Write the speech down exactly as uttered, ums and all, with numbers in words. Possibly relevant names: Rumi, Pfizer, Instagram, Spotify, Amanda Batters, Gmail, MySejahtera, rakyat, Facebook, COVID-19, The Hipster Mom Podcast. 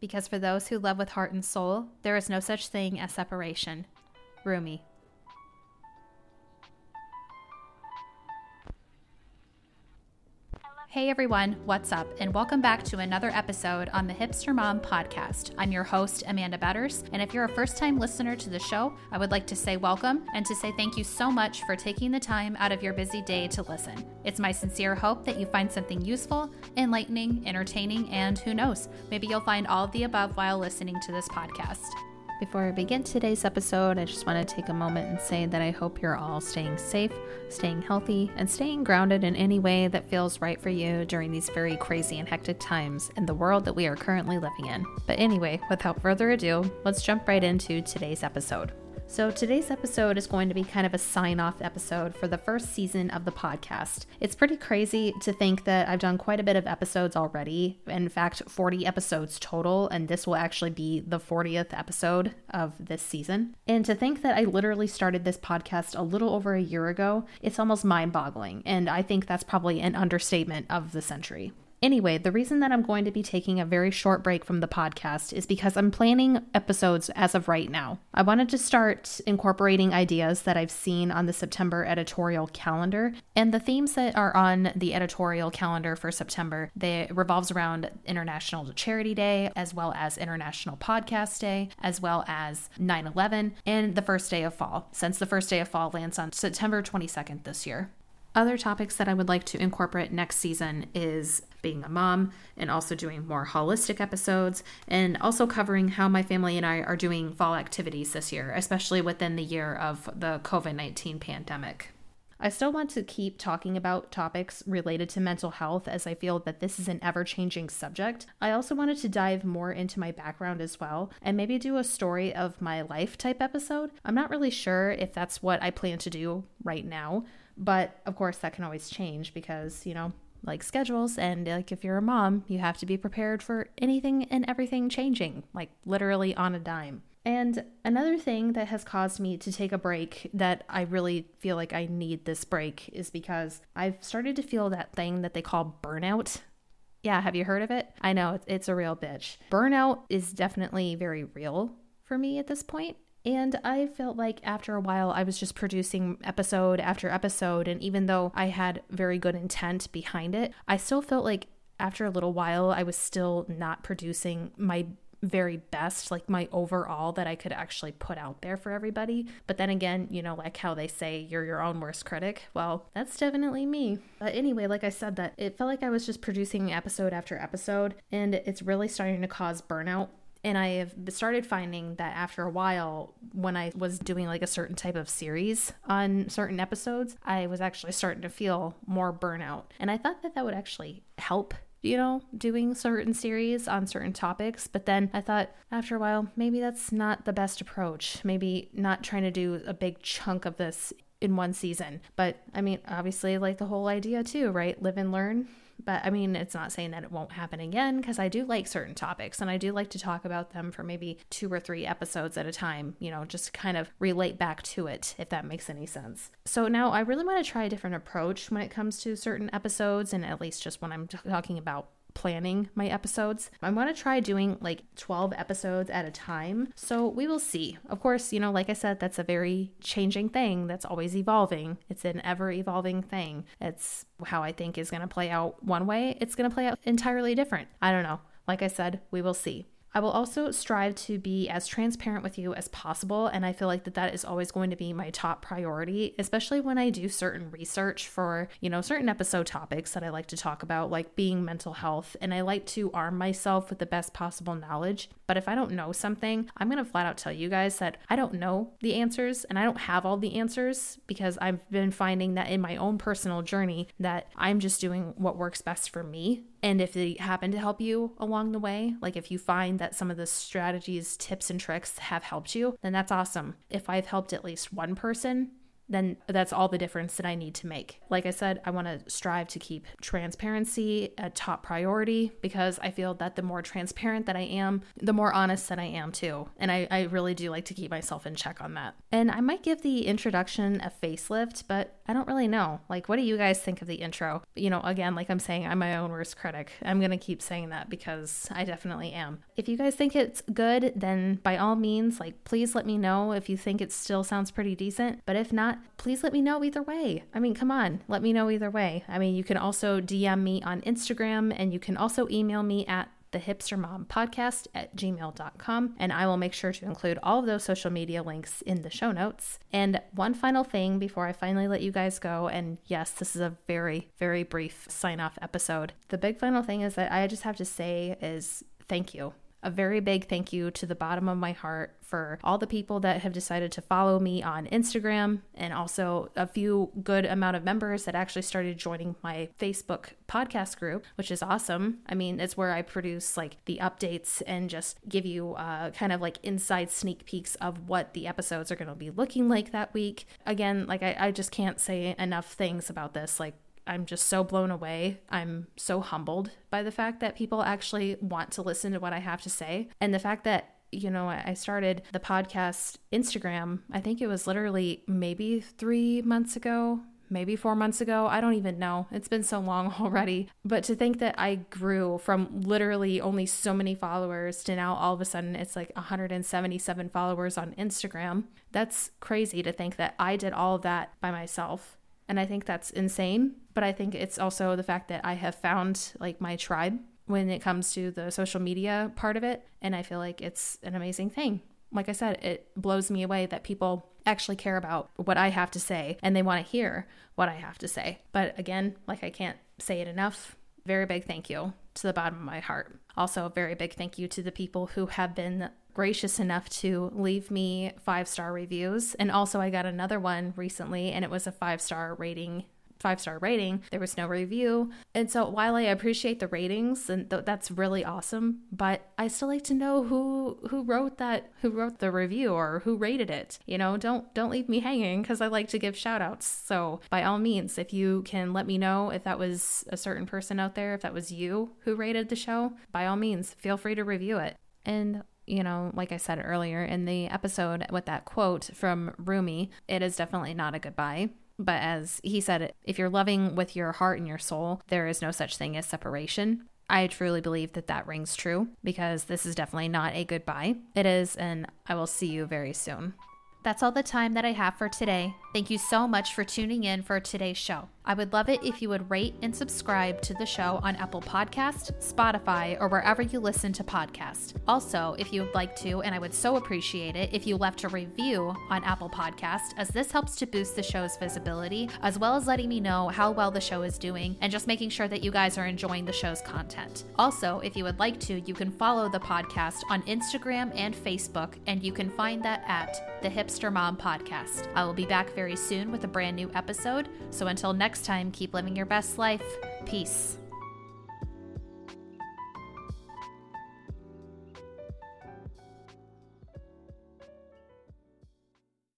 because for those who love with heart and soul, there is no such thing as separation. Rumi. Hey everyone, what's up? And welcome back to another episode on the Hipster Mom Podcast. I'm your host, Amanda Batters, and if you're a first-time listener to the show, I would like to say welcome and to say thank you so much for taking the time out of your busy day to listen. It's my sincere hope that you find something useful, enlightening, entertaining, and who knows, maybe you'll find all of the above while listening to this podcast. Before I begin today's episode, I just want to take a moment and say that I hope you're all staying safe, staying healthy, and staying grounded in any way that feels right for you during these very crazy and hectic times in the world that we are currently living in. But anyway, without further ado, let's jump right into today's episode. So today's episode is going to be kind of a sign-off episode for the first season of the podcast. It's pretty crazy to think that I've done quite a bit of episodes already. In fact, forty episodes total, and this will actually be the fortieth episode of this season. And to think that I literally started this podcast a little over a year ago, it's almost mind-boggling, and I think that's probably an understatement of the century. Anyway, the reason that I'm going to be taking a very short break from the podcast is because I'm planning episodes as of right now. I wanted to start incorporating ideas that I've seen on the September editorial calendar, and the themes that are on the editorial calendar for September, they revolves around International Charity Day, as well as International Podcast Day, as well as nine eleven, and the first day of fall, since the first day of fall lands on September twenty-second this year. Other topics that I would like to incorporate next season is being a mom, and also doing more holistic episodes, and also covering how my family and I are doing fall activities this year, especially within the year of the COVID nineteen pandemic. I still want to keep talking about topics related to mental health, as I feel that this is an ever-changing subject. I also wanted to dive more into my background as well, and maybe do a story of my life type episode. I'm not really sure if that's what I plan to do right now, but of course that can always change because, you know, like schedules, and like if you're a mom, you have to be prepared for anything and everything changing, like literally on a dime. And another thing that has caused me to take a break that I really feel like I need this break is because I've started to feel that thing that they call burnout. Yeah, have you heard of it? I know, it's a real bitch. Burnout is definitely very real for me at this point. And I felt like after a while, I was just producing episode after episode. And even though I had very good intent behind it, I still felt like after a little while, I was still not producing my very best, like my overall that I could actually put out there for everybody. But then again, you know, like how they say you're your own worst critic. Well, that's definitely me. But anyway, like I said, that it felt like I was just producing episode after episode, and it's really starting to cause burnout. And I have started finding that after a while, when I was doing like a certain type of series on certain episodes, I was actually starting to feel more burnout. And I thought that that would actually help, you know, doing certain series on certain topics. But then I thought after a while, maybe that's not the best approach. Maybe not trying to do a big chunk of this in one season. But I mean, obviously like the whole idea too, right? Live and learn. But I mean, it's not saying that it won't happen again, because I do like certain topics and I do like to talk about them for maybe two or three episodes at a time, you know, just kind of relate back to it, if that makes any sense. So now I really want to try a different approach when it comes to certain episodes, and at least just when I'm t- talking about planning my episodes. I want to try doing like twelve episodes at a time. So we will see. Of course, you know, like I said, that's a very changing thing. That's always evolving. It's an ever evolving thing. It's how I think is going to play out one way. It's going to play out entirely different. I don't know. Like I said, we will see. I will also strive to be as transparent with you as possible, and I feel like that that is always going to be my top priority, especially when I do certain research for, you know, certain episode topics that I like to talk about, like being mental health, and I like to arm myself with the best possible knowledge. But if I don't know something, I'm going to flat out tell you guys that I don't know the answers, and I don't have all the answers, because I've been finding that in my own personal journey that I'm just doing what works best for me. And if they happen to help you along the way, like if you find that some of the strategies, tips, and tricks have helped you, then that's awesome. If I've helped at least one person, then that's all the difference that I need to make. Like I said, I want to strive to keep transparency a top priority, because I feel that the more transparent that I am, the more honest that I am too. And I, I really do like to keep myself in check on that. And I might give the introduction a facelift, but I don't really know. Like, what do you guys think of the intro? You know, again, like I'm saying, I'm my own worst critic. I'm going to keep saying that because I definitely am. If you guys think it's good, then by all means, like, please let me know if you think it still sounds pretty decent. But if not, please let me know either way. I mean, come on, let me know either way. I mean, you can also D M me on Instagram, and you can also email me at the hipster mom podcast at gmail dot com, and I will make sure to include all of those social media links in the show notes. And one final thing before I finally let you guys go, and yes, this is a very, very brief sign-off episode. The big final thing is that I just have to say is thank you. A very big thank you to the bottom of my heart for all the people that have decided to follow me on Instagram, and also a few good amount of members that actually started joining my Facebook podcast group, which is awesome. I mean, it's where I produce like the updates and just give you uh, kind of like inside sneak peeks of what the episodes are going to be looking like that week. Again, like I, I just can't say enough things about this. Like, I'm just so blown away. I'm so humbled by the fact that people actually want to listen to what I have to say. And the fact that, you know, I started the podcast Instagram, I think it was literally maybe three months ago, maybe four months ago. I don't even know. It's been so long already. But to think that I grew from literally only so many followers to now all of a sudden it's like one hundred seventy-seven followers on Instagram. That's crazy to think that I did all of that by myself. And I think that's insane. But I think it's also the fact that I have found like my tribe when it comes to the social media part of it. And I feel like it's an amazing thing. Like I said, it blows me away that people actually care about what I have to say and they want to hear what I have to say. But again, like I can't say it enough. Very big thank you to the bottom of my heart. Also, a very big thank you to the people who have been gracious enough to leave me five-star reviews. And also I got another one recently, and it was a five-star rating. Five-star rating. There was no review. And so while I appreciate the ratings, and th- that's really awesome, but I still like to know who who wrote that, who wrote the review or who rated it. You know, don't don't leave me hanging, because I like to give shout outs. So by all means, if you can let me know if that was a certain person out there, if that was you who rated the show, by all means, feel free to review it. And you know, like I said earlier in the episode with that quote from Rumi, it is definitely not a goodbye. But as he said, if you're loving with your heart and your soul, there is no such thing as separation. I truly believe that that rings true, because this is definitely not a goodbye. It is, and I will see you very soon. That's all the time that I have for today. Thank you so much for tuning in for today's show. I would love it if you would rate and subscribe to the show on Apple Podcasts, Spotify, or wherever you listen to podcasts. Also, if you would like to, and I would so appreciate it, if you left a review on Apple Podcasts, as this helps to boost the show's visibility, as well as letting me know how well the show is doing and just making sure that you guys are enjoying the show's content. Also, if you would like to, you can follow the podcast on Instagram and Facebook, and you can find that at The Hipster Mom Podcast. I will be back very soon with a brand new episode. So until next time, keep living your best life. Peace.